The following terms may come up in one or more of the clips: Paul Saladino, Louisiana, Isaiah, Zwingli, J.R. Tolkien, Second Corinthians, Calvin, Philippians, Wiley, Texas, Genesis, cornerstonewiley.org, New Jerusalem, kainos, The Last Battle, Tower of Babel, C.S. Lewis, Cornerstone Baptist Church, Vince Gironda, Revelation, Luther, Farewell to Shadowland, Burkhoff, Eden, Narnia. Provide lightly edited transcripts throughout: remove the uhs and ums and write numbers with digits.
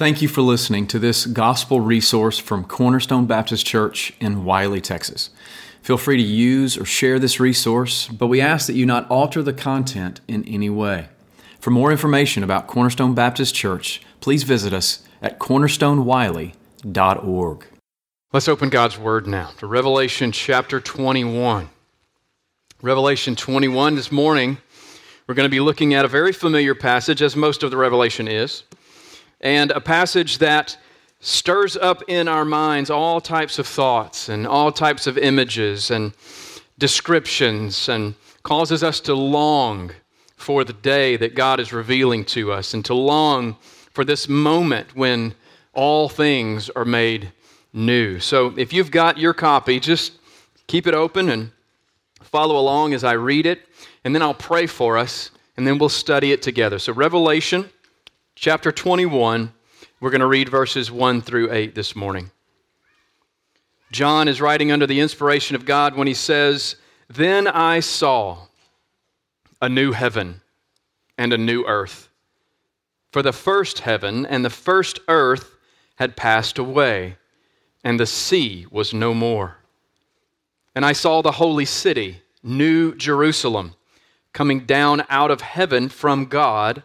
Thank you for listening to this gospel resource from Cornerstone Baptist Church in Wiley, Texas. Feel free to use or share this resource, but we ask that you not alter the content in any way. For more information about Cornerstone Baptist Church, please visit us at cornerstonewiley.org. Let's open God's Word now to Revelation chapter 21. Revelation 21 this morning, we're going to be looking at a very familiar passage, as most of the Revelation is, and a passage that stirs up in our minds all types of thoughts and all types of images and descriptions and causes us to long for the day that God is revealing to us and to long for this moment when all things are made new. So if you've got your copy, just keep it open and follow along as I read it, and then I'll pray for us, and then we'll study it together. So Revelation chapter 21, we're going to read verses 1 through 8 this morning. John is writing under the inspiration of God when he says, "Then I saw a new heaven and a new earth, for the first heaven and the first earth had passed away, and the sea was no more. And I saw the holy city, New Jerusalem, coming down out of heaven from God,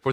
for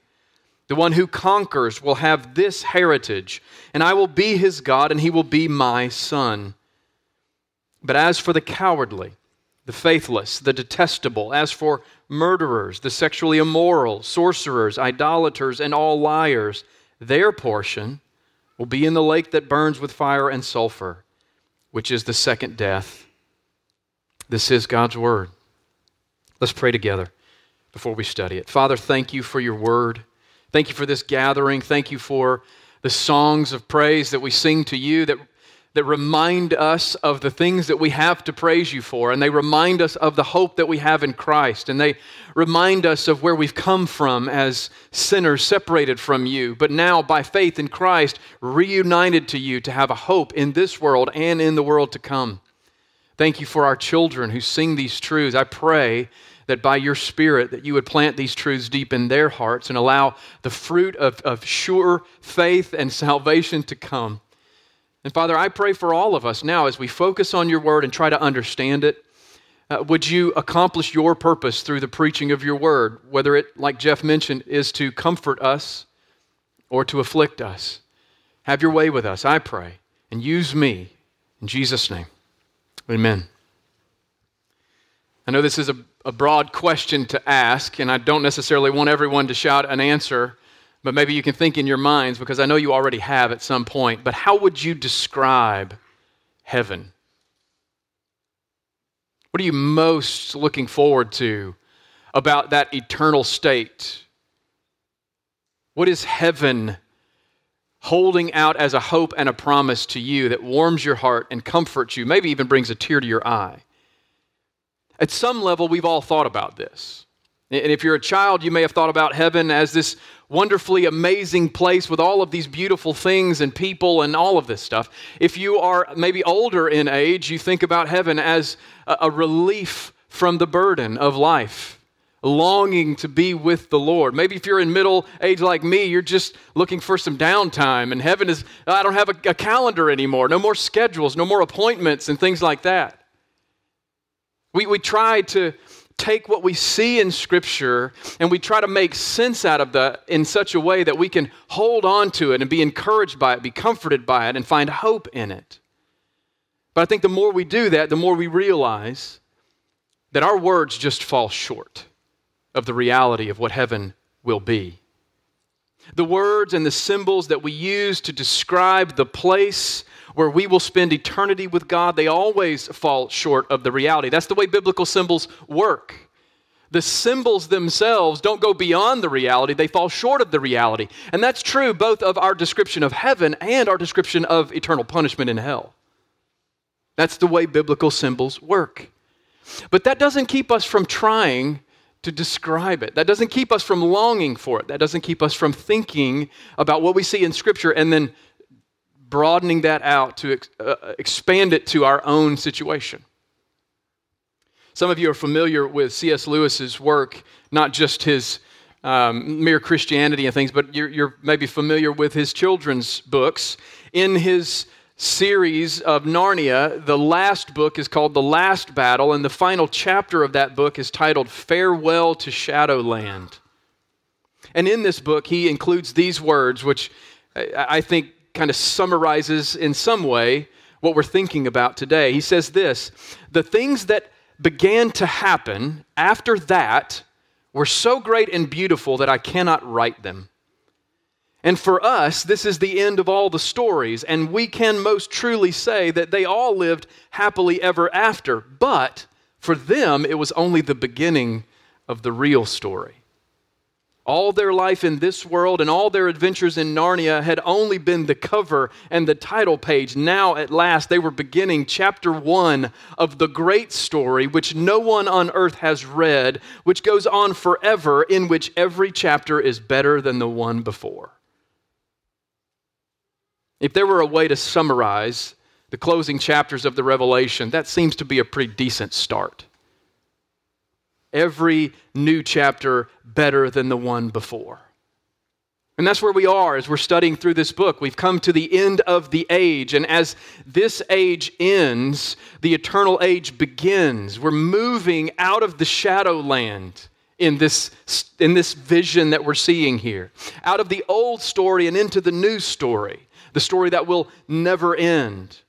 The one who conquers will have this heritage, and I will be his God, and he will be my son. But as for the cowardly, the faithless, the detestable, as for murderers, the sexually immoral, sorcerers, idolaters, and all liars, their portion will be in the lake that burns with fire and sulfur, which is the second death.'" This is God's word. Let's pray together before we study it. Father, thank you for your word. Thank you for this gathering. Thank you for the songs of praise that we sing to you that remind us of the things that we have to praise you for, and they remind us of the hope that we have in Christ, and they remind us of where we've come from as sinners separated from you, but now by faith in Christ reunited to you to have a hope in this world and in the world to come. Thank you for our children who sing these truths. I pray that by your Spirit that you would plant these truths deep in their hearts and allow the fruit of sure faith and salvation to come. And Father, I pray for all of us now as we focus on your word and try to understand it. Would you accomplish your purpose through the preaching of your word, whether it, like Jeff mentioned, is to comfort us or to afflict us? Have your way with us, I pray, and use me in Jesus' name. Amen. I know this is a broad question to ask, and I don't necessarily want everyone to shout an answer, but maybe you can think in your minds, because I know you already have at some point, but how would you describe heaven? What are you most looking forward to about that eternal state? What is heaven holding out as a hope and a promise to you that warms your heart and comforts you, maybe even brings a tear to your eye? At some level, we've all thought about this. And if you're a child, you may have thought about heaven as this wonderfully amazing place with all of these beautiful things and people and all of this stuff. If you are maybe older in age, you think about heaven as a relief from the burden of life, longing to be with the Lord. Maybe if you're in middle age like me, you're just looking for some downtime, and heaven is, I don't have a calendar anymore, no more schedules, no more appointments and things like that. We try to take what we see in Scripture, and we try to make sense out of that in such a way that we can hold on to it and be encouraged by it, be comforted by it, and find hope in it. But I think the more we do that, the more we realize that our words just fall short of the reality of what heaven will be. The words and the symbols that we use to describe the place where we will spend eternity with God, they always fall short of the reality. That's the way biblical symbols work. The symbols themselves don't go beyond the reality. They fall short of the reality. And that's true both of our description of heaven and our description of eternal punishment in hell. That's the way biblical symbols work. But that doesn't keep us from trying to describe it. That doesn't keep us from longing for it. That doesn't keep us from thinking about what we see in Scripture and then broadening that out to expand it to our own situation. Some of you are familiar with C.S. Lewis's work, not just his Mere Christianity and things, but you're maybe familiar with his children's books. In his series of Narnia, the last book is called The Last Battle, and the final chapter of that book is titled Farewell to Shadowland. And in this book, he includes these words, which I think kind of summarizes in some way what we're thinking about today. He says this, "The things that began to happen after that were so great and beautiful that I cannot write them. And for us, this is the end of all the stories, and we can most truly say that they all lived happily ever after, but for them, it was only the beginning of the real story. All their life in this world and all their adventures in Narnia had only been the cover and the title page. Now, at last, they were beginning chapter 1 of the great story, which no one on earth has read, which goes on forever, in which every chapter is better than the one before." If there were a way to summarize the closing chapters of the Revelation, that seems to be a pretty decent start. Every new chapter better than the one before. And that's where we are as we're studying through this book. We've come to the end of the age, and as this age ends, the eternal age begins. We're moving out of the shadowland in this vision that we're seeing here, out of the old story and into the new story, the story that will never end.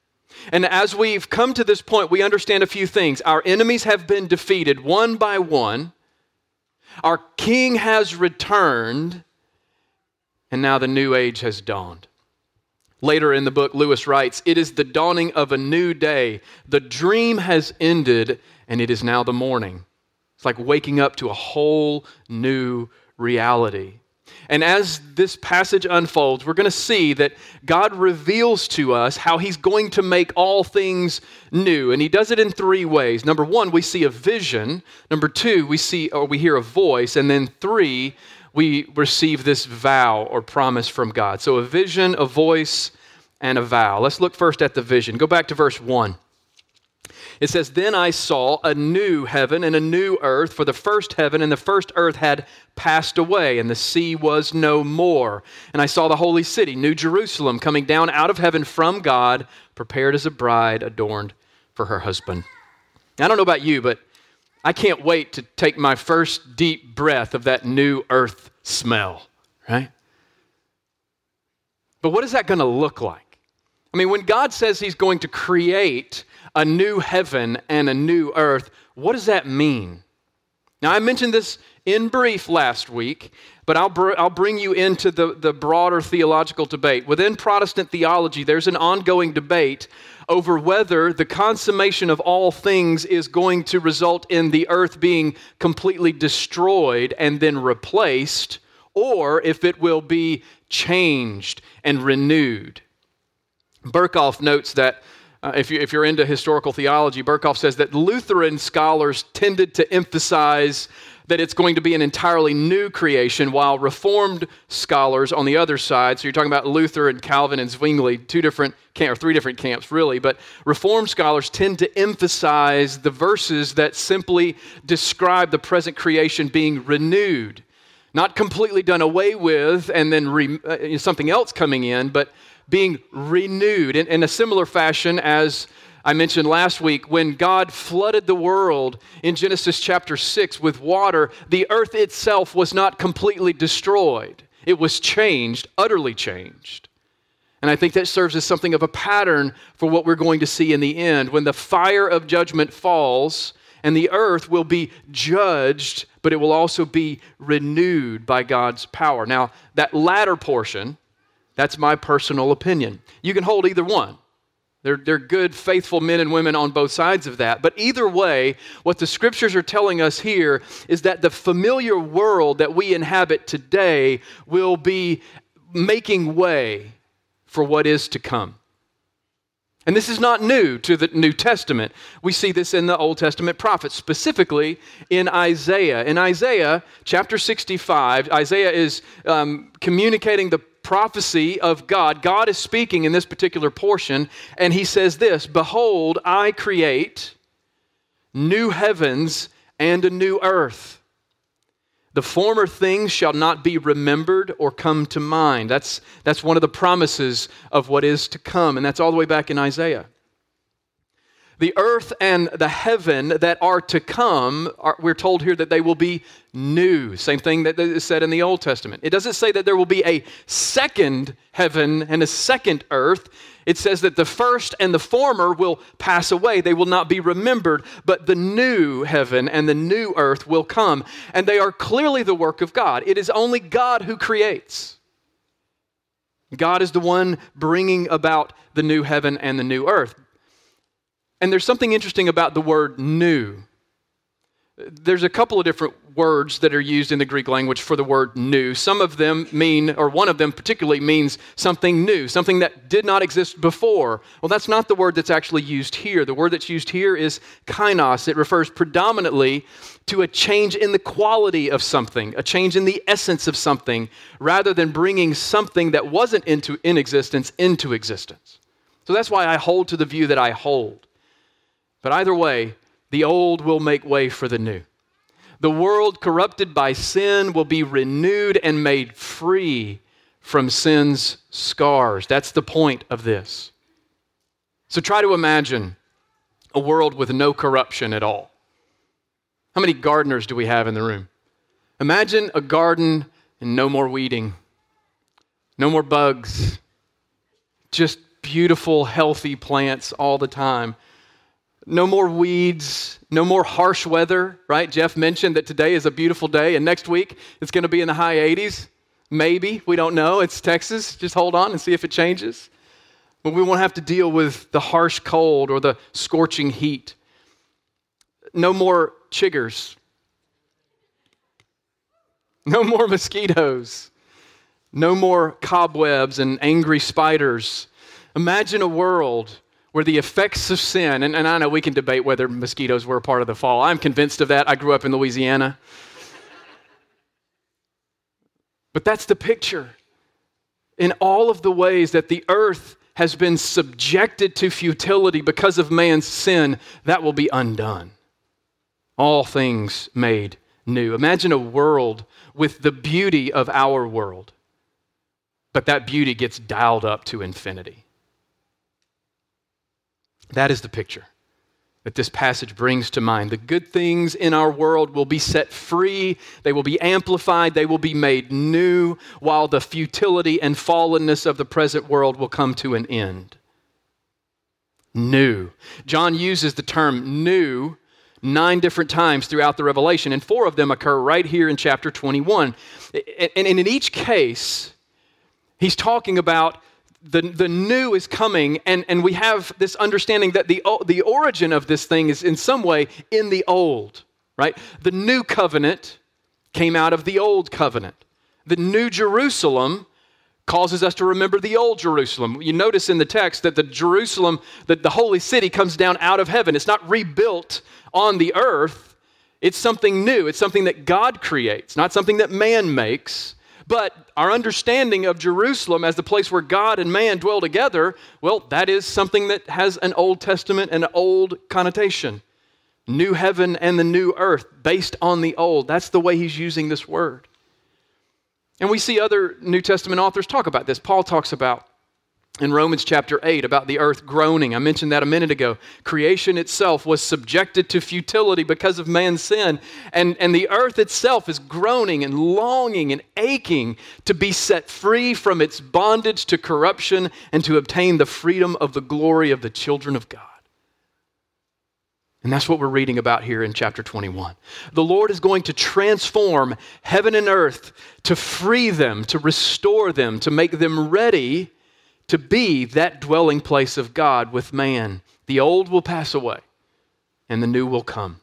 And as we've come to this point, we understand a few things. Our enemies have been defeated one by one. Our king has returned. And now the new age has dawned. Later in the book, Lewis writes, "It is the dawning of a new day. The dream has ended, and it is now the morning." It's like waking up to a whole new reality. And as this passage unfolds, we're going to see that God reveals to us how he's going to make all things new. And he does it in three ways. Number one, we see a vision. Number two, we hear a voice. And then three, we receive this vow or promise from God. So a vision, a voice, and a vow. Let's look first at the vision. Go back to verse 1. It says, "Then I saw a new heaven and a new earth, for the first heaven and the first earth had passed away, and the sea was no more. And I saw the holy city, New Jerusalem, coming down out of heaven from God, prepared as a bride adorned for her husband." Now, I don't know about you, but I can't wait to take my first deep breath of that new earth smell, right? But what is that going to look like? I mean, when God says he's going to create a new heaven and a new earth, what does that mean? Now, I mentioned this in brief last week, but I'll bring you into the broader theological debate. Within Protestant theology, there's an ongoing debate over whether the consummation of all things is going to result in the earth being completely destroyed and then replaced, or if it will be changed and renewed. Burkhoff notes that if you're into historical theology, Burkhoff says that Lutheran scholars tended to emphasize that it's going to be an entirely new creation, while Reformed scholars on the other side, so you're talking about Luther and Calvin and Zwingli, three different camps really, but Reformed scholars tend to emphasize the verses that simply describe the present creation being renewed, not completely done away with and then something else coming in, but being renewed in a similar fashion as I mentioned last week. When God flooded the world in Genesis chapter 6 with water, the earth itself was not completely destroyed. It was changed, utterly changed. And I think that serves as something of a pattern for what we're going to see in the end. When the fire of judgment falls, and the earth will be judged, but it will also be renewed by God's power. Now, that latter portion, that's my personal opinion. You can hold either one. They're good, faithful men and women on both sides of that. But either way, what the scriptures are telling us here is that the familiar world that we inhabit today will be making way for what is to come. And this is not new to the New Testament. We see this in the Old Testament prophets, specifically in Isaiah. In Isaiah chapter 65, Isaiah is communicating the prophecy of God. God is speaking in this particular portion, and he says this, "Behold, I create new heavens and a new earth. The former things shall not be remembered or come to mind." That's one of the promises of what is to come, and that's all the way back in Isaiah. The earth and the heaven that are to come, we're told here that they will be new. Same thing that is said in the Old Testament. It doesn't say that there will be a second heaven and a second earth. It says that the first and the former will pass away. They will not be remembered, but the new heaven and the new earth will come. And they are clearly the work of God. It is only God who creates. God is the one bringing about the new heaven and the new earth. And there's something interesting about the word new. There's a couple of different words that are used in the Greek language for the word new. Some of them mean, or one of them particularly means something new, something that did not exist before. Well, that's not the word that's actually used here. The word that's used here is kainos. It refers predominantly to a change in the quality of something, a change in the essence of something, rather than bringing something that wasn't in existence into existence. So that's why I hold to the view that I hold. But either way, the old will make way for the new. The world corrupted by sin will be renewed and made free from sin's scars. That's the point of this. So try to imagine a world with no corruption at all. How many gardeners do we have in the room? Imagine a garden and no more weeding, no more bugs, just beautiful, healthy plants all the time. No more weeds, no more harsh weather, right? Jeff mentioned that today is a beautiful day, and next week it's going to be in the high 80s. Maybe, we don't know. It's Texas. Just hold on and see if it changes. But we won't have to deal with the harsh cold or the scorching heat. No more chiggers. No more mosquitoes. No more cobwebs and angry spiders. Imagine a world where the effects of sin, and I know we can debate whether mosquitoes were a part of the fall. I'm convinced of that. I grew up in Louisiana. But that's the picture. In all of the ways that the earth has been subjected to futility because of man's sin, that will be undone. All things made new. Imagine a world with the beauty of our world, but that beauty gets dialed up to infinity. That is the picture that this passage brings to mind. The good things in our world will be set free, they will be amplified, they will be made new, while the futility and fallenness of the present world will come to an end. New. John uses the term new 9 different times throughout the Revelation, and 4 of them occur right here in chapter 21. And in each case, he's talking about The new is coming, and we have this understanding that the origin of this thing is in some way in the old, right? The new covenant came out of the old covenant. The new Jerusalem causes us to remember the old Jerusalem. You notice in the text that the Jerusalem, that the holy city comes down out of heaven. It's not rebuilt on the earth. It's something new. It's something that God creates, not something that man makes. But our understanding of Jerusalem as the place where God and man dwell together, well, that is something that has an Old Testament and an old connotation. New heaven and the new earth based on the old. That's the way he's using this word. And we see other New Testament authors talk about this. Paul talks about in Romans chapter 8 about the earth groaning. I mentioned that a minute ago. Creation itself was subjected to futility because of man's sin. And the earth itself is groaning and longing and aching to be set free from its bondage to corruption and to obtain the freedom of the glory of the children of God. And that's what we're reading about here in chapter 21. The Lord is going to transform heaven and earth to free them, to restore them, to make them ready to be that dwelling place of God with man. The old will pass away and the new will come.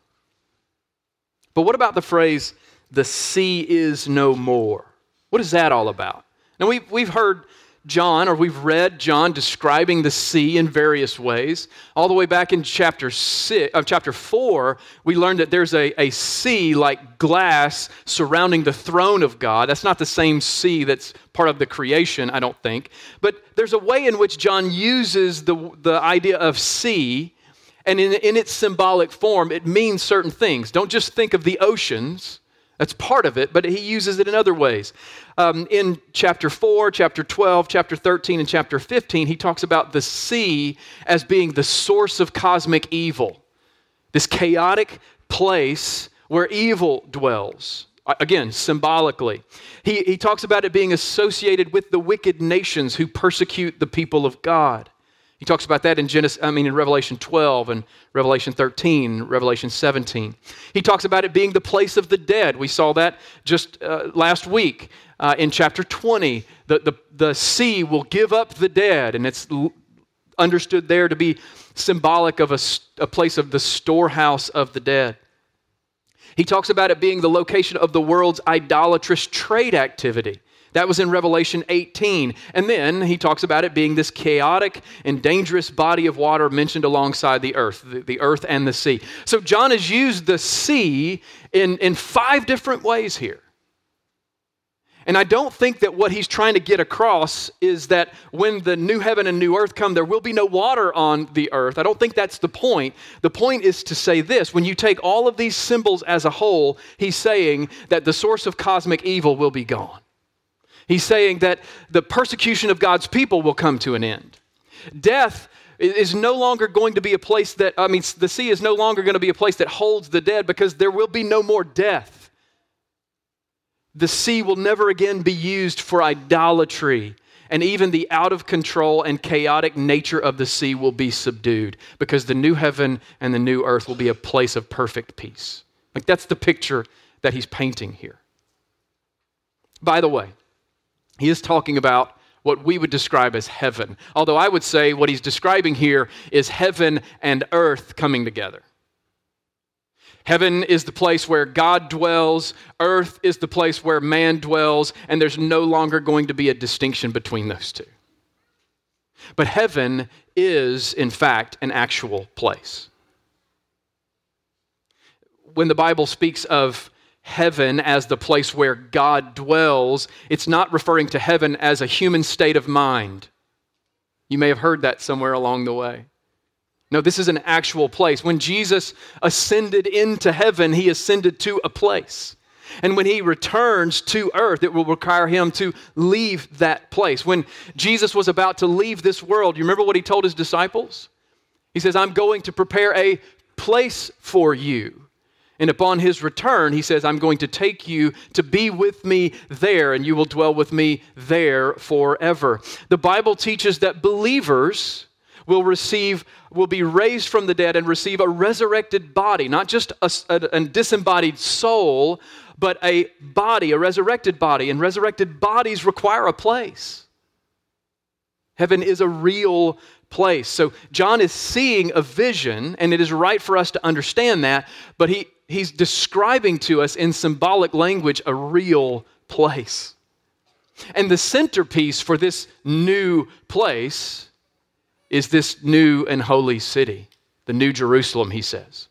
But what about the phrase, the sea is no more? What is that all about? Now we've heard John, or we've read John describing the sea in various ways. All the way back in chapter 4, we learned that there's a sea like glass surrounding the throne of God. That's not the same sea that's part of the creation, I don't think. But there's a way in which John uses the idea of sea, and in its symbolic form, it means certain things. Don't just think of the oceans. That's part of it, but he uses it in other ways. In chapter 4, chapter 12, chapter 13, and chapter 15, he talks about the sea as being the source of cosmic evil, this chaotic place where evil dwells. Again, symbolically. He talks about it being associated with the wicked nations who persecute the people of God. He talks about that in Revelation 12 and Revelation 13, Revelation 17. He talks about it being the place of the dead. We saw that just last week in chapter 20. The sea will give up the dead, and it's understood there to be symbolic of a place of the storehouse of the dead. He talks about it being the location of the world's idolatrous trade activity. That was in Revelation 18. And then he talks about it being this chaotic and dangerous body of water mentioned alongside the earth and the sea. So John has used the sea in 5 different ways here. And I don't think that what he's trying to get across is that when the new heaven and new earth come, there will be no water on the earth. I don't think that's the point. The point is to say this: when you take all of these symbols as a whole, he's saying that the source of cosmic evil will be gone. He's saying that the persecution of God's people will come to an end. Death is no longer going to be a place the sea is no longer going to be a place that holds the dead, because there will be no more death. The sea will never again be used for idolatry, and even the out of control and chaotic nature of the sea will be subdued, because the new heaven and the new earth will be a place of perfect peace. Like, that's the picture that he's painting here. By the way, he is talking about what we would describe as heaven, although I would say what he's describing here is heaven and earth coming together. Heaven is the place where God dwells, earth is the place where man dwells, and there's no longer going to be a distinction between those two. But heaven is, in fact, an actual place. When the Bible speaks of heaven as the place where God dwells, it's not referring to heaven as a human state of mind. You may have heard that somewhere along the way. No, this is an actual place. When Jesus ascended into heaven, he ascended to a place. And when he returns to earth, it will require him to leave that place. When Jesus was about to leave this world, you remember what he told his disciples? He says, "I'm going to prepare a place for you." And upon his return, he says, "I'm going to take you to be with me there, and you will dwell with me there forever." The Bible teaches that believers will be raised from the dead and receive a resurrected body, not just a disembodied soul, but a body, a resurrected body. And resurrected bodies require a place. Heaven is a real place. So John is seeing a vision, and it is right for us to understand that, but he's describing to us in symbolic language a real place. And the centerpiece for this new place is this new and holy city, the New Jerusalem, he says.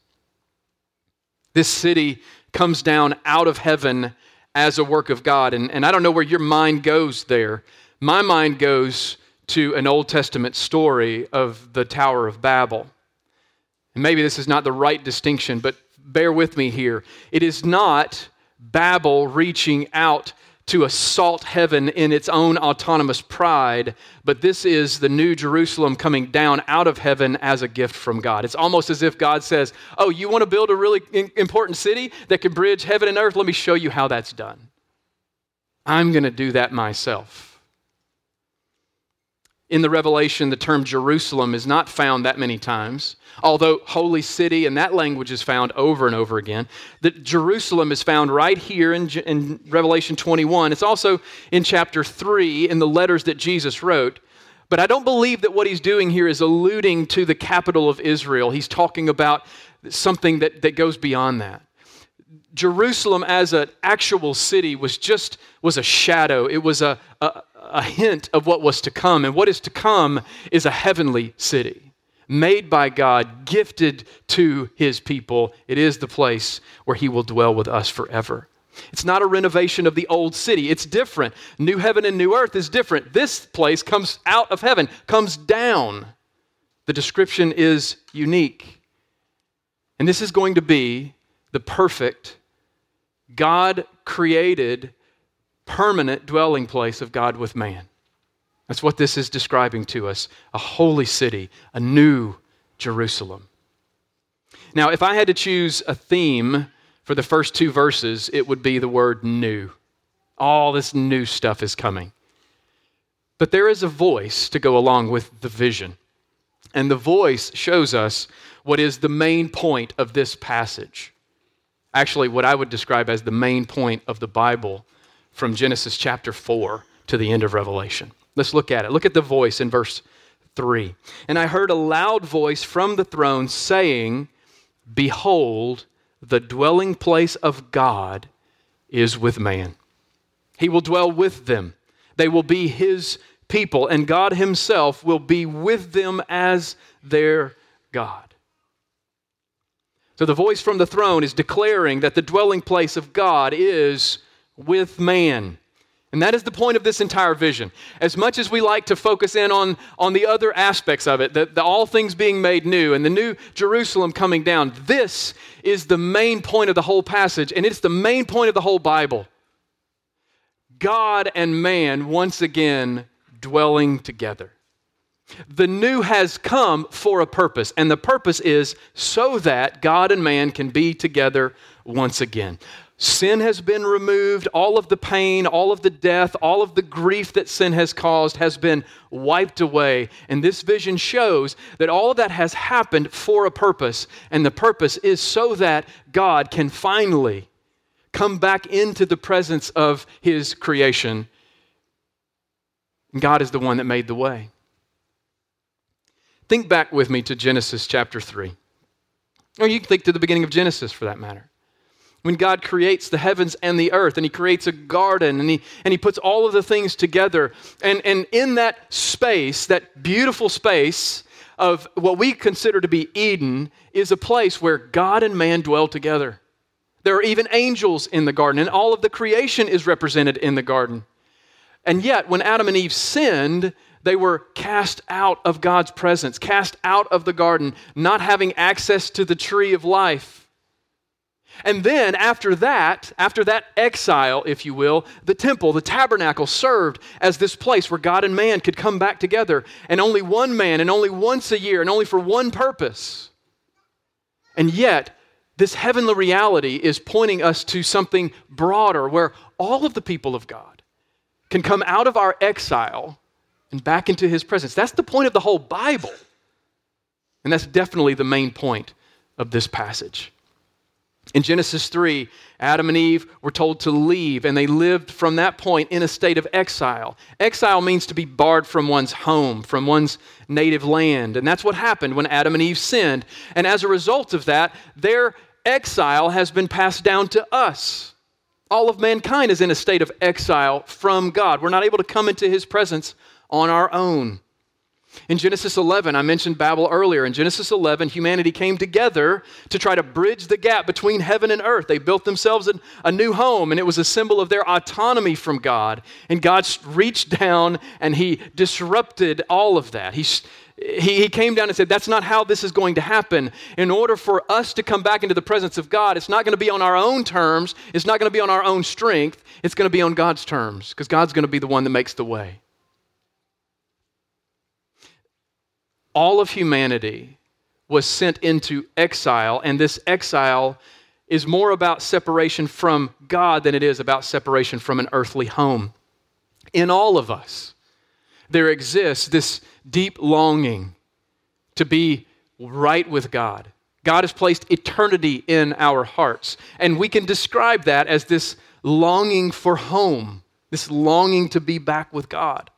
This city comes down out of heaven as a work of God. And I don't know where your mind goes there. My mind goes to an Old Testament story of the Tower of Babel. And maybe this is not the right distinction, but bear with me here. It is not Babel reaching out to assault heaven in its own autonomous pride, but this is the New Jerusalem coming down out of heaven as a gift from God. It's almost as if God says, oh, you want to build a really important city that can bridge heaven and earth? Let me show you how that's done. I'm going to do that myself. In the Revelation, the term Jerusalem is not found that many times, although holy city in that language is found over and over again. That Jerusalem is found right here in Revelation 21. It's also in chapter 3 in the letters that Jesus wrote. But I don't believe that what he's doing here is alluding to the capital of Israel. He's talking about something that goes beyond that. Jerusalem as an actual city was a shadow. It was a hint of what was to come. And what is to come is a heavenly city, made by God, gifted to his people. It is the place where he will dwell with us forever. It's not a renovation of the old city. It's different. New heaven and new earth is different. This place comes out of heaven, comes down. The description is unique. And this is going to be the perfect, God-created, permanent dwelling place of God with man. That's what this is describing to us, a holy city, a new Jerusalem. Now, if I had to choose a theme for the first two verses, it would be the word new. All this new stuff is coming. But there is a voice to go along with the vision. And the voice shows us what is the main point of this passage. Actually, what I would describe as the main point of the Bible from Genesis chapter 4 to the end of Revelation. Let's look at it. Look at the voice in verse 3. And I heard a loud voice from the throne saying, "Behold, the dwelling place of God is with man. He will dwell with them. They will be his people, and God himself will be with them as their God." So the voice from the throne is declaring that the dwelling place of God is with man. And that is the point of this entire vision. As much as we like to focus in on the other aspects of it, the all things being made new and the new Jerusalem coming down, this is the main point of the whole passage, and it's the main point of the whole Bible. God and man once again dwelling together. The new has come for a purpose, and the purpose is so that God and man can be together once again. Sin has been removed, all of the pain, all of the death, all of the grief that sin has caused has been wiped away. And this vision shows that all of that has happened for a purpose. And the purpose is so that God can finally come back into the presence of his creation. And God is the one that made the way. Think back with me to Genesis chapter 3. Or you can think to the beginning of Genesis for that matter. When God creates the heavens and the earth, and he creates a garden, and he puts all of the things together. And in that space, that beautiful space of what we consider to be Eden, is a place where God and man dwell together. There are even angels in the garden, and all of the creation is represented in the garden. And yet, when Adam and Eve sinned, they were cast out of God's presence, cast out of the garden, not having access to the tree of life. And then after that exile, if you will, the temple, the tabernacle served as this place where God and man could come back together, and only one man, and only once a year, and only for one purpose. And yet, this heavenly reality is pointing us to something broader where all of the people of God can come out of our exile and back into his presence. That's the point of the whole Bible. And that's definitely the main point of this passage. In Genesis 3, Adam and Eve were told to leave, and they lived from that point in a state of exile. Exile means to be barred from one's home, from one's native land. And that's what happened when Adam and Eve sinned. And as a result of that, their exile has been passed down to us. All of mankind is in a state of exile from God. We're not able to come into his presence on our own. In Genesis 11, I mentioned Babel earlier. In Genesis 11, humanity came together to try to bridge the gap between heaven and earth. They built themselves a new home, and it was a symbol of their autonomy from God. And God reached down, and he disrupted all of that. He He came down and said, that's not how this is going to happen. In order for us to come back into the presence of God, it's not going to be on our own terms. It's not going to be on our own strength. It's going to be on God's terms, because God's going to be the one that makes the way. All of humanity was sent into exile, and this exile is more about separation from God than it is about separation from an earthly home. In all of us, there exists this deep longing to be right with God. God has placed eternity in our hearts, and we can describe that as this longing for home, this longing to be back with God,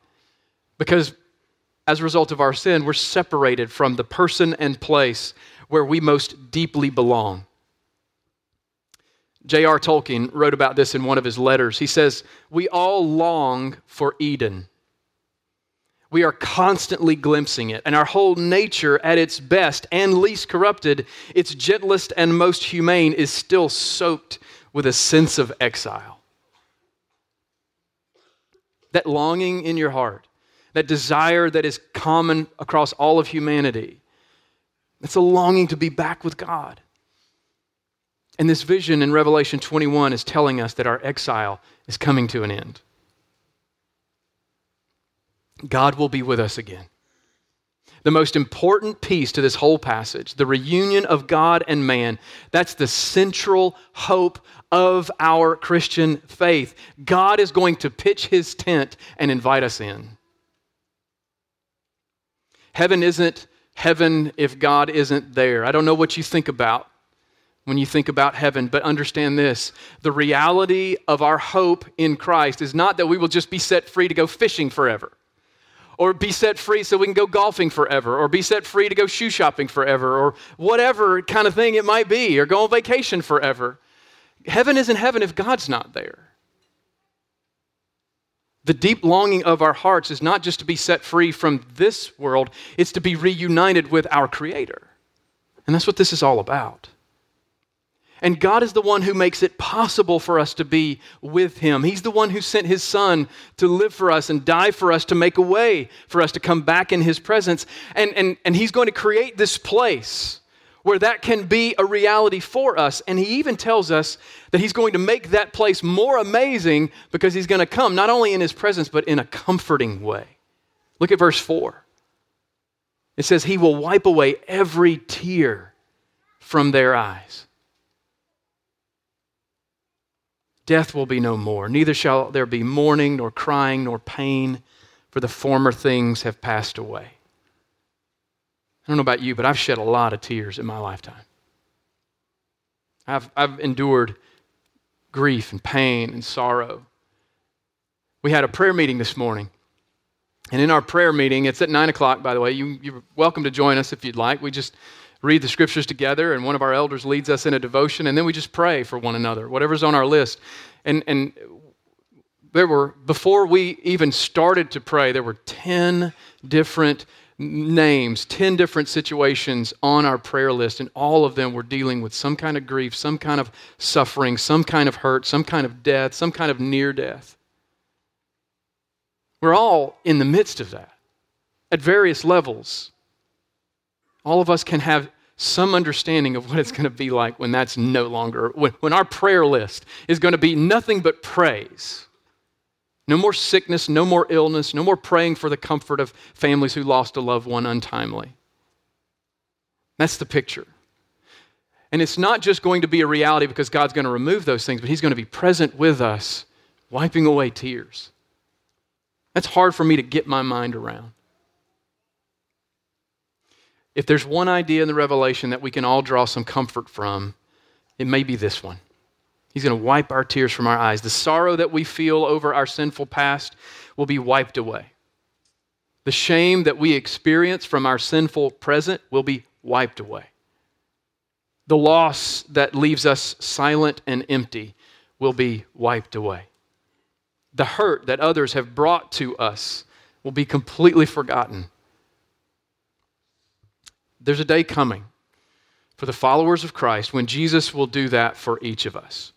because as a result of our sin, we're separated from the person and place where we most deeply belong. J.R. Tolkien wrote about this in one of his letters. He says, we all long for Eden. We are constantly glimpsing it, and our whole nature at its best and least corrupted, its gentlest and most humane, is still soaked with a sense of exile. That longing in your heart, that desire that is common across all of humanity, it's a longing to be back with God. And this vision in Revelation 21 is telling us that our exile is coming to an end. God will be with us again. The most important piece to this whole passage, the reunion of God and man, that's the central hope of our Christian faith. God is going to pitch his tent and invite us in. Heaven isn't heaven if God isn't there. I don't know what you think about when you think about heaven, but understand this. The reality of our hope in Christ is not that we will just be set free to go fishing forever, or be set free so we can go golfing forever, or be set free to go shoe shopping forever, or whatever kind of thing it might be, or go on vacation forever. Heaven isn't heaven if God's not there. The deep longing of our hearts is not just to be set free from this world, it's to be reunited with our Creator. And that's what this is all about. And God is the one who makes it possible for us to be with him. He's the one who sent his son to live for us and die for us, to make a way for us to come back in his presence. And he's going to create this place where that can be a reality for us. And he even tells us that he's going to make that place more amazing, because he's going to come not only in his presence, but in a comforting way. Look at verse 4. It says, he will wipe away every tear from their eyes. Death will be no more, neither shall there be mourning, nor crying, nor pain, for the former things have passed away. I don't know about you, but I've shed a lot of tears in my lifetime. I've endured grief and pain and sorrow. We had a prayer meeting this morning, and in our prayer meeting, it's at 9 o'clock, by the way. You're welcome to join us if you'd like. We just read the scriptures together, and one of our elders leads us in a devotion, and then we just pray for one another, whatever's on our list. And there were, before we even started to pray, there were 10 different names, 10 different situations on our prayer list, and all of them were dealing with some kind of grief, some kind of suffering, some kind of hurt, some kind of death, some kind of near death. We're all in the midst of that at various levels. All of us can have some understanding of what it's going to be like when that's no longer, when our prayer list is going to be nothing but praise. No more sickness, no more illness, no more praying for the comfort of families who lost a loved one untimely. That's the picture. And it's not just going to be a reality because God's going to remove those things, but he's going to be present with us, wiping away tears. That's hard for me to get my mind around. If there's one idea in the Revelation that we can all draw some comfort from, it may be this one. He's going to wipe our tears from our eyes. The sorrow that we feel over our sinful past will be wiped away. The shame that we experience from our sinful present will be wiped away. The loss that leaves us silent and empty will be wiped away. The hurt that others have brought to us will be completely forgotten. There's a day coming for the followers of Christ when Jesus will do that for each of us,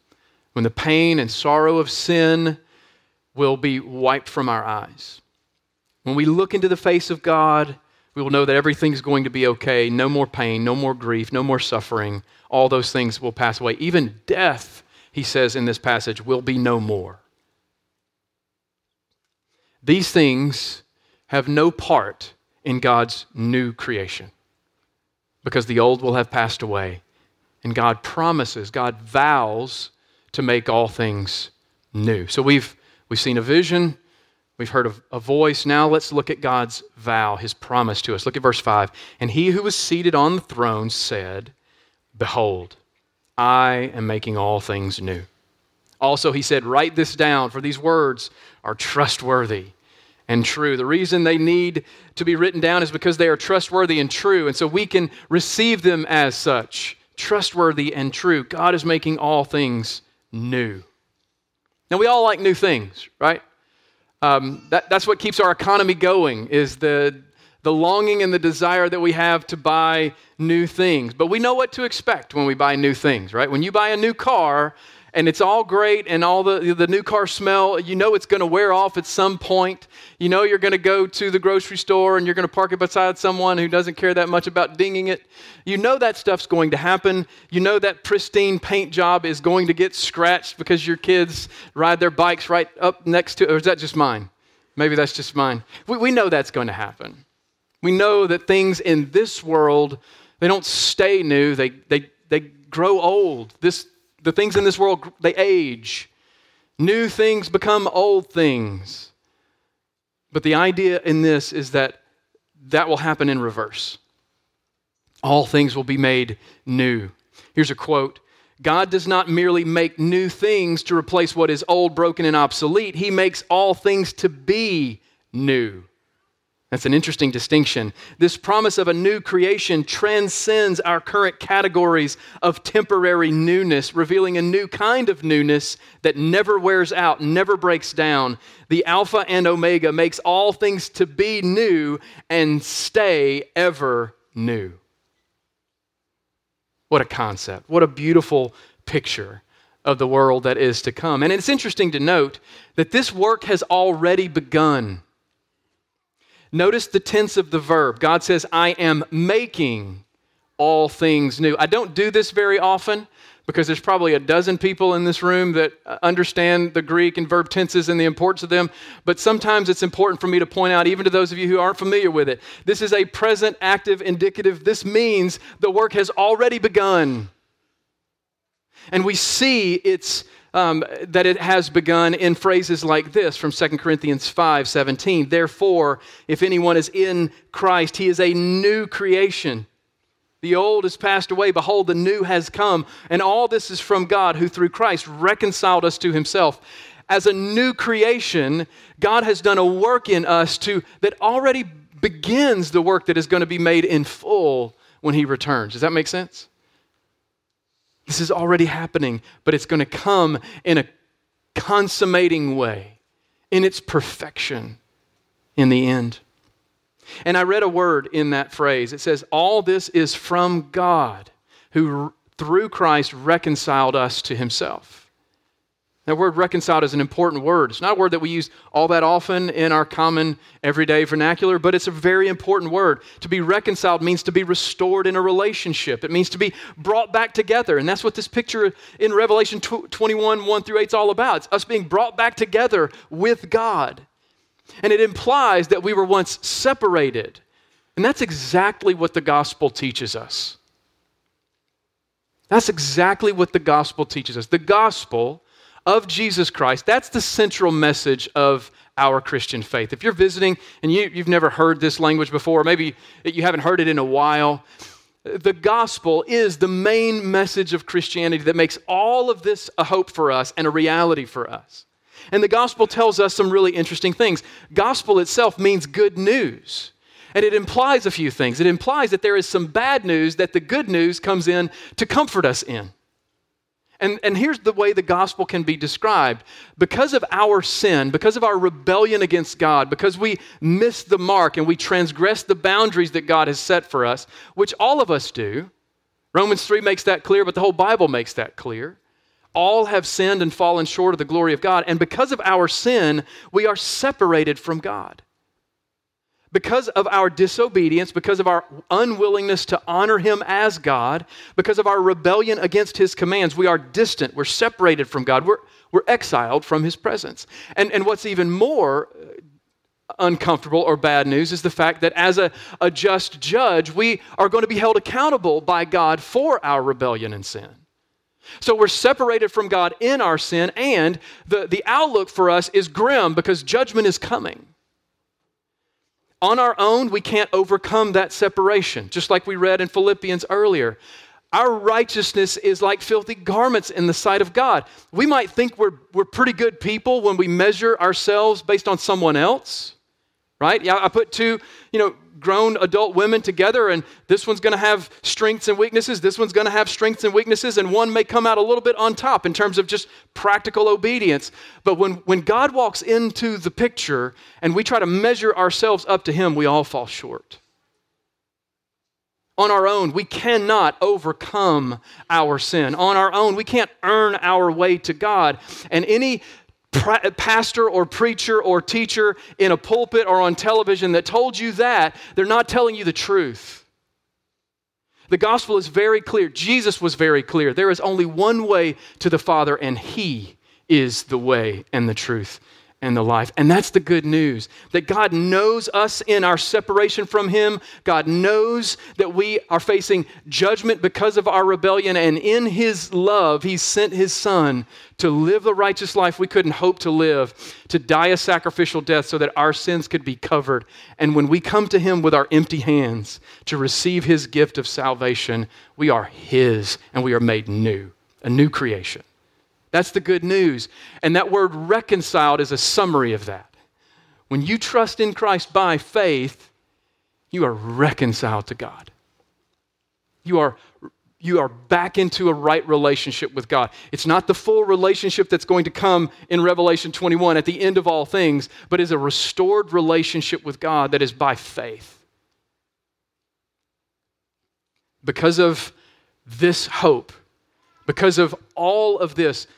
when the pain and sorrow of sin will be wiped from our eyes. When we look into the face of God, We will know that everything's going to be okay. No more pain, no more grief, no more suffering. All those things will pass away. Even death, he says in this passage, will be no more. These things have no part in God's new creation because the old will have passed away. And God promises, God vows to make all things new. So we've seen a vision. We've heard of a voice. Now let's look at God's vow, his promise to us. Look at verse 5. And he who was seated on the throne said, "Behold, I am making all things new." Also he said, "Write this down, for these words are trustworthy and true." The reason they need to be written down is because they are trustworthy and true, and so we can receive them as such. Trustworthy and true. God is making all things new. Now we all like new things, right? That's what keeps our economy going, is the longing and the desire that we have to buy new things. But we know what to expect when we buy new things, right? When you buy a new car and it's all great and all the new car smell, you know it's going to wear off at some point. You know you're going to go to the grocery store and you're going to park it beside someone who doesn't care that much about dinging it. You know that stuff's going to happen. You know that pristine paint job is going to get scratched because your kids ride their bikes right up next to it. Or is that just mine? Maybe that's just mine. We know that's going to happen. We know that things in this world, they don't stay new. They grow old. The things in this world, they age. New things become old things. But the idea in this is that will happen in reverse. All things will be made new. Here's a quote. "God does not merely make new things to replace what is old, broken, and obsolete. He makes all things to be new." That's an interesting distinction. This promise of a new creation transcends our current categories of temporary newness, revealing a new kind of newness that never wears out, never breaks down. The Alpha and Omega makes all things to be new and stay ever new. What a concept. What a beautiful picture of the world that is to come. And it's interesting to note that this work has already begun. Notice the tense of the verb. God says, "I am making all things new." I don't do this very often because there's probably a dozen people in this room that understand the Greek and verb tenses and the importance of them. But sometimes it's important for me to point out, even to those of you who aren't familiar with it, this is a present, active, indicative. This means the work has already begun. And we see that it has begun in phrases like this from 2 Corinthians 5:17. "Therefore, if anyone is in Christ, he is a new creation. The old has passed away. Behold, the new has come. And all this is from God, who through Christ reconciled us to himself." As a new creation, God has done a work in us that already begins the work that is going to be made in full when he returns. Does that make sense? This is already happening, but it's going to come in a consummating way, in its perfection in the end. And I read a word in that phrase. It says, "All this is from God, who through Christ reconciled us to himself." That word "reconciled" is an important word. It's not a word that we use all that often in our common everyday vernacular, but it's a very important word. To be reconciled means to be restored in a relationship. It means to be brought back together. And that's what this picture in Revelation 21:1-8 is all about. It's us being brought back together with God. And it implies that we were once separated. And that's exactly what the gospel teaches us. That's exactly what the gospel teaches us. The gospel of Jesus Christ. That's the central message of our Christian faith. If you're visiting and you've never heard this language before, maybe you haven't heard it in a while, the gospel is the main message of Christianity that makes all of this a hope for us and a reality for us. And the gospel tells us some really interesting things. Gospel itself means good news. And it implies a few things. It implies that there is some bad news that the good news comes in to comfort us in. And here's the way the gospel can be described. Because of our sin, because of our rebellion against God, because we miss the mark and we transgress the boundaries that God has set for us, which all of us do. Romans 3 makes that clear, but the whole Bible makes that clear. All have sinned and fallen short of the glory of God. And because of our sin, we are separated from God. because of our disobedience, because of our unwillingness to honor him as God, because of our rebellion against his commands, we are distant, we're separated from God, we're exiled from his presence. And what's even more uncomfortable or bad news is the fact that as a just judge, we are going to be held accountable by God for our rebellion and sin. So we're separated from God in our sin, and the outlook for us is grim because judgment is coming. On our own, we can't overcome that separation, just like we read in Philippians earlier. Our righteousness is like filthy garments in the sight of God. We might think we're pretty good people when we measure ourselves based on someone else, right? Yeah, I put two, grown adult women together, and this one's going to have strengths and weaknesses, this one's going to have strengths and weaknesses, and one may come out a little bit on top in terms of just practical obedience. But when God walks into the picture and we try to measure ourselves up to him, we all fall short. On our own, we cannot overcome our sin. On our own, we can't earn our way to God. And any pastor or preacher or teacher in a pulpit or on television that told you that, they're not telling you the truth. The gospel is very clear. Jesus was very clear. There is only one way to the Father, and he is the way and the truth and the life. And that's the good news, that God knows us in our separation from him. God knows that we are facing judgment because of our rebellion, and in his love, he sent his Son to live the righteous life we couldn't hope to live, to die a sacrificial death so that our sins could be covered. And when we come to him with our empty hands to receive his gift of salvation, we are his and we are made new, a new creation. That's the good news. And that word reconciled is a summary of that. When you trust in Christ by faith, you are reconciled to God. You are back into a right relationship with God. It's not the full relationship that's going to come in Revelation 21 at the end of all things, but is a restored relationship with God that is by faith. Because of this hope, because of all of this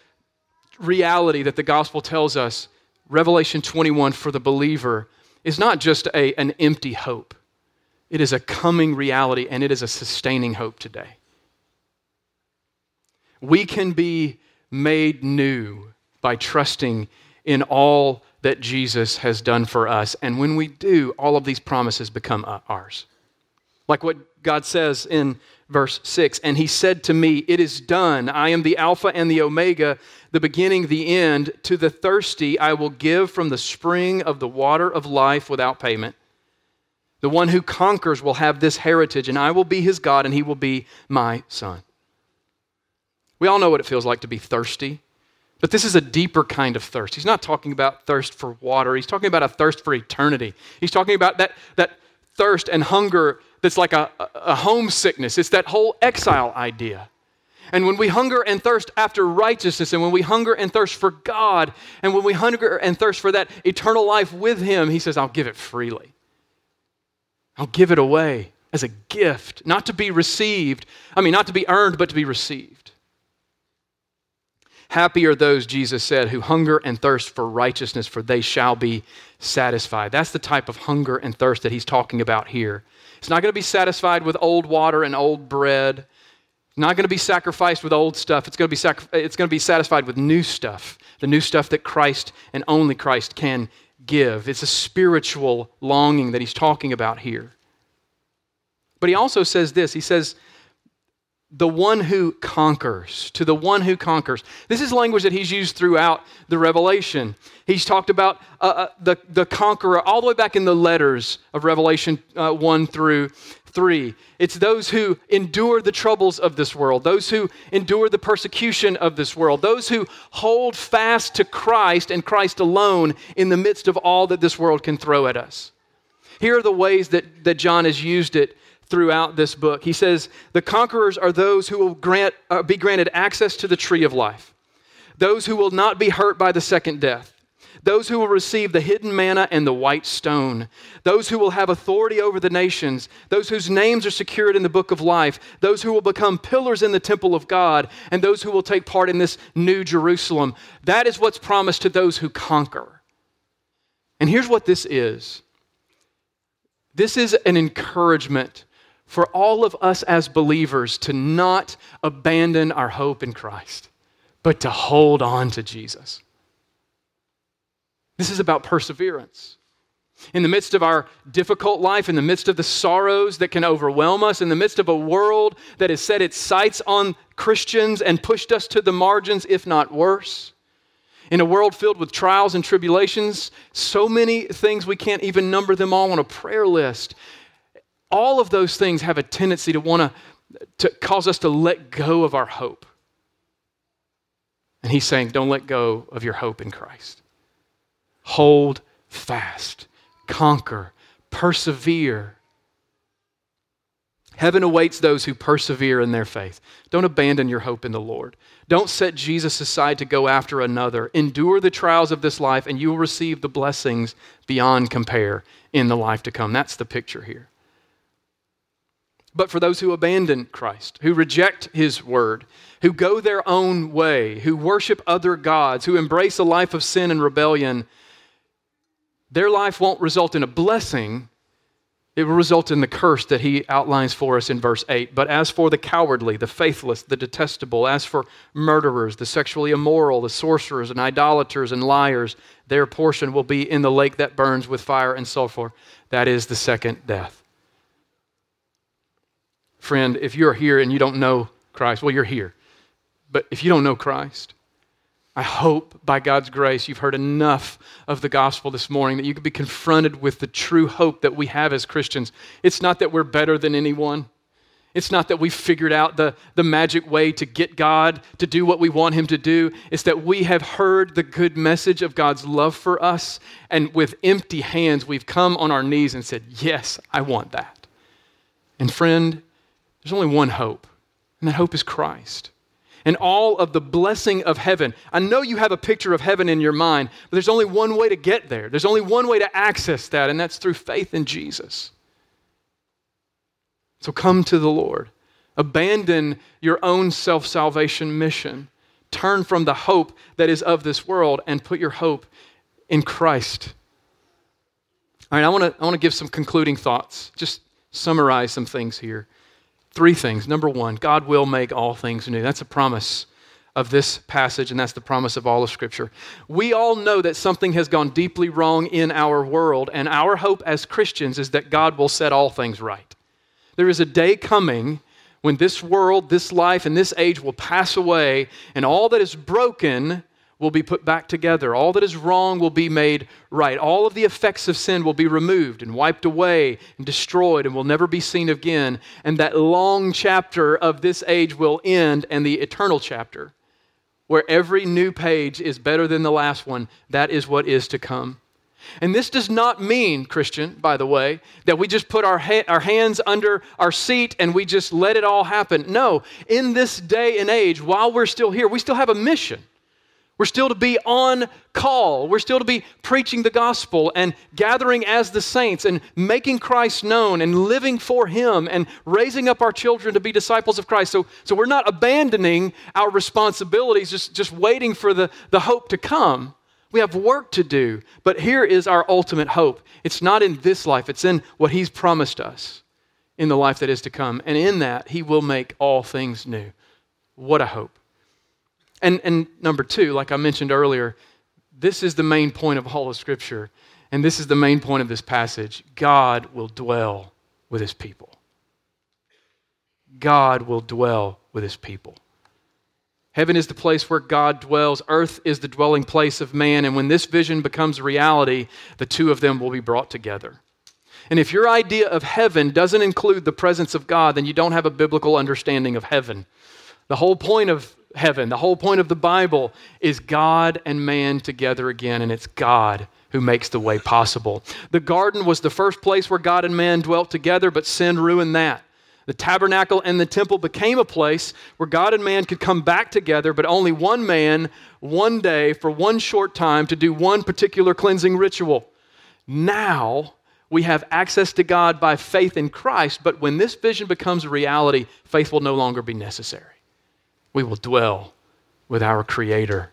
reality that the gospel tells us, Revelation 21 for the believer is not just an empty hope. It is a coming reality, and it is a sustaining hope today. We can be made new by trusting in all that Jesus has done for us. And when we do, all of these promises become ours. Like what God says in verse 6, and he said to me, it is done. I am the Alpha and the Omega, the beginning, the end. To the thirsty I will give from the spring of the water of life without payment. The one who conquers will have this heritage, and I will be his God, and he will be my son. We all know what it feels like to be thirsty, but this is a deeper kind of thirst. He's not talking about thirst for water. He's talking about a thirst for eternity. He's talking about that thirst and hunger that's like a homesickness. It's that whole exile idea. And when we hunger and thirst after righteousness, and when we hunger and thirst for God, and when we hunger and thirst for that eternal life with him, he says, I'll give it freely. I'll give it away as a gift, not to be earned, but to be received. Happy are those, Jesus said, who hunger and thirst for righteousness, for they shall be satisfied. That's the type of hunger and thirst that he's talking about here. It's not going to be satisfied with old water and old bread. It's not going to be sacrificed with old stuff. It's going to be satisfied with new stuff, the new stuff that Christ and only Christ can give. It's a spiritual longing that he's talking about here. But he also says this. He says, the one who conquers, to the one who conquers. This is language that he's used throughout the Revelation. He's talked about the conqueror all the way back in the letters of Revelation 1 through 3. It's those who endure the troubles of this world, those who endure the persecution of this world, those who hold fast to Christ and Christ alone in the midst of all that this world can throw at us. Here are the ways that John has used it throughout this book. He says, the conquerors are those who will be granted access to the tree of life, those who will not be hurt by the second death, those who will receive the hidden manna and the white stone, those who will have authority over the nations, those whose names are secured in the book of life, those who will become pillars in the temple of God, and those who will take part in this new Jerusalem. That is what's promised to those who conquer. And here's what this is. This is an encouragement for all of us as believers to not abandon our hope in Christ, but to hold on to Jesus. This is about perseverance. In the midst of our difficult life, in the midst of the sorrows that can overwhelm us, in the midst of a world that has set its sights on Christians and pushed us to the margins, if not worse, in a world filled with trials and tribulations, so many things we can't even number them all on a prayer list. All of those things have a tendency to want to cause us to let go of our hope. And he's saying, don't let go of your hope in Christ. Hold fast, conquer, persevere. Heaven awaits those who persevere in their faith. Don't abandon your hope in the Lord. Don't set Jesus aside to go after another. Endure the trials of this life, and you will receive the blessings beyond compare in the life to come. That's the picture here. But for those who abandon Christ, who reject his word, who go their own way, who worship other gods, who embrace a life of sin and rebellion, their life won't result in a blessing. It will result in the curse that he outlines for us in verse 8. But as for the cowardly, the faithless, the detestable, as for murderers, the sexually immoral, the sorcerers and idolaters and liars, their portion will be in the lake that burns with fire and sulfur. That is the second death. Friend, if you're here and you don't know Christ, well, you're here. But if you don't know Christ, I hope by God's grace you've heard enough of the gospel this morning that you could be confronted with the true hope that we have as Christians. It's not that we're better than anyone. It's not that we've figured out the magic way to get God to do what we want him to do. It's that we have heard the good message of God's love for us, and with empty hands, we've come on our knees and said, yes, I want that. And friend, there's only one hope, and that hope is Christ and all of the blessing of heaven. I know you have a picture of heaven in your mind, but there's only one way to get there. There's only one way to access that, and that's through faith in Jesus. So come to the Lord. Abandon your own self-salvation mission. Turn from the hope that is of this world and put your hope in Christ. All right, I want to give some concluding thoughts. Just summarize some things here. Three things. Number one, God will make all things new. That's a promise of this passage, and that's the promise of all of Scripture. We all know that something has gone deeply wrong in our world, and our hope as Christians is that God will set all things right. There is a day coming when this world, this life, and this age will pass away, and all that is broken will be put back together. All that is wrong will be made right. All of the effects of sin will be removed and wiped away and destroyed and will never be seen again. And that long chapter of this age will end, and the eternal chapter, where every new page is better than the last one, that is what is to come. And this does not mean, Christian, by the way, that we just put our hands under our seat and we just let it all happen. No, in this day and age, while we're still here, we still have a mission. We're still to be on call. We're still to be preaching the gospel and gathering as the saints and making Christ known and living for him and raising up our children to be disciples of Christ. So we're not abandoning our responsibilities, just waiting for the hope to come. We have work to do, but here is our ultimate hope. It's not in this life. It's in what he's promised us in the life that is to come. And in that, he will make all things new. What a hope. And number two, like I mentioned earlier, this is the main point of all of Scripture, and this is the main point of this passage. God will dwell with his people. God will dwell with his people. Heaven is the place where God dwells. Earth is the dwelling place of man, and when this vision becomes reality, the two of them will be brought together. And if your idea of heaven doesn't include the presence of God, then you don't have a biblical understanding of heaven. The whole point of heaven, the whole point of the Bible, is God and man together again, and it's God who makes the way possible. The garden was the first place where God and man dwelt together, but sin ruined that. The tabernacle and the temple became a place where God and man could come back together, but only one man, one day, for one short time to do one particular cleansing ritual. Now we have access to God by faith in Christ, but when this vision becomes a reality, faith will no longer be necessary. We will dwell with our Creator.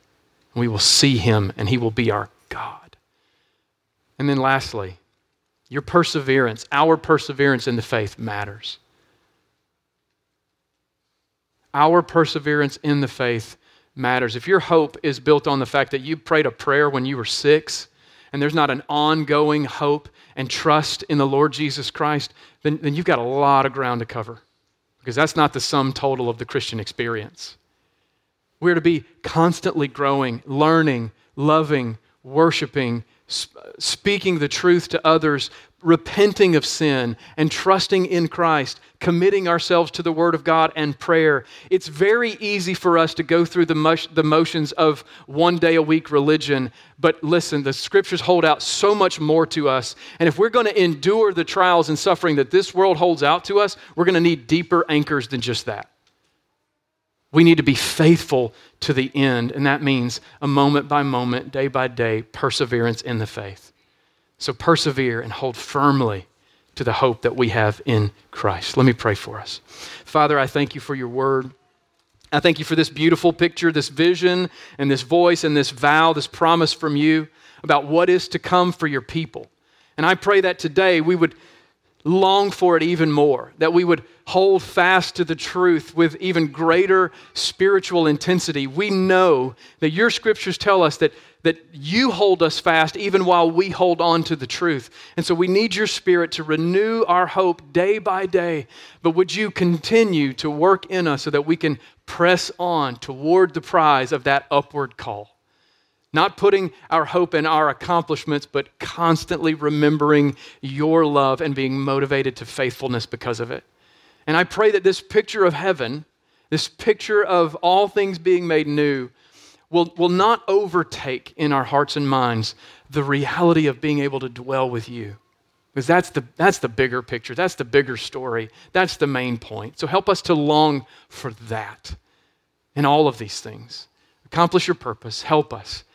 We will see him, and he will be our God. And then lastly, Your perseverance, our perseverance in the faith matters. Our perseverance in the faith matters. If your hope is built on the fact that you prayed a prayer when you were 6, and there's not an ongoing hope and trust in the Lord Jesus Christ, then you've got a lot of ground to cover, because that's not the sum total of the Christian experience. We're to be constantly growing, learning, loving, worshiping, speaking the truth to others, repenting of sin and trusting in Christ, committing ourselves to the Word of God and prayer. It's very easy for us to go through the motions of one day a week religion, but listen, the Scriptures hold out so much more to us, and if we're going to endure the trials and suffering that this world holds out to us, we're going to need deeper anchors than just that. We need to be faithful to the end, and that means a moment by moment, day by day, perseverance in the faith. So persevere and hold firmly to the hope that we have in Christ. Let me pray for us. Father, I thank you for your word. I thank you for this beautiful picture, this vision, and this voice, and this vow, this promise from you about what is to come for your people. And I pray that today we would long for it even more, that we would hold fast to the truth with even greater spiritual intensity. We know that your Scriptures tell us that you hold us fast even while we hold on to the truth. And so we need your Spirit to renew our hope day by day. But would you continue to work in us so that we can press on toward the prize of that upward call? Not putting our hope in our accomplishments, but constantly remembering your love and being motivated to faithfulness because of it. And I pray that this picture of heaven, this picture of all things being made new, will not overtake in our hearts and minds the reality of being able to dwell with you. Because that's the bigger picture, that's the bigger story, that's the main point. So help us to long for that in all of these things. Accomplish your purpose, help us.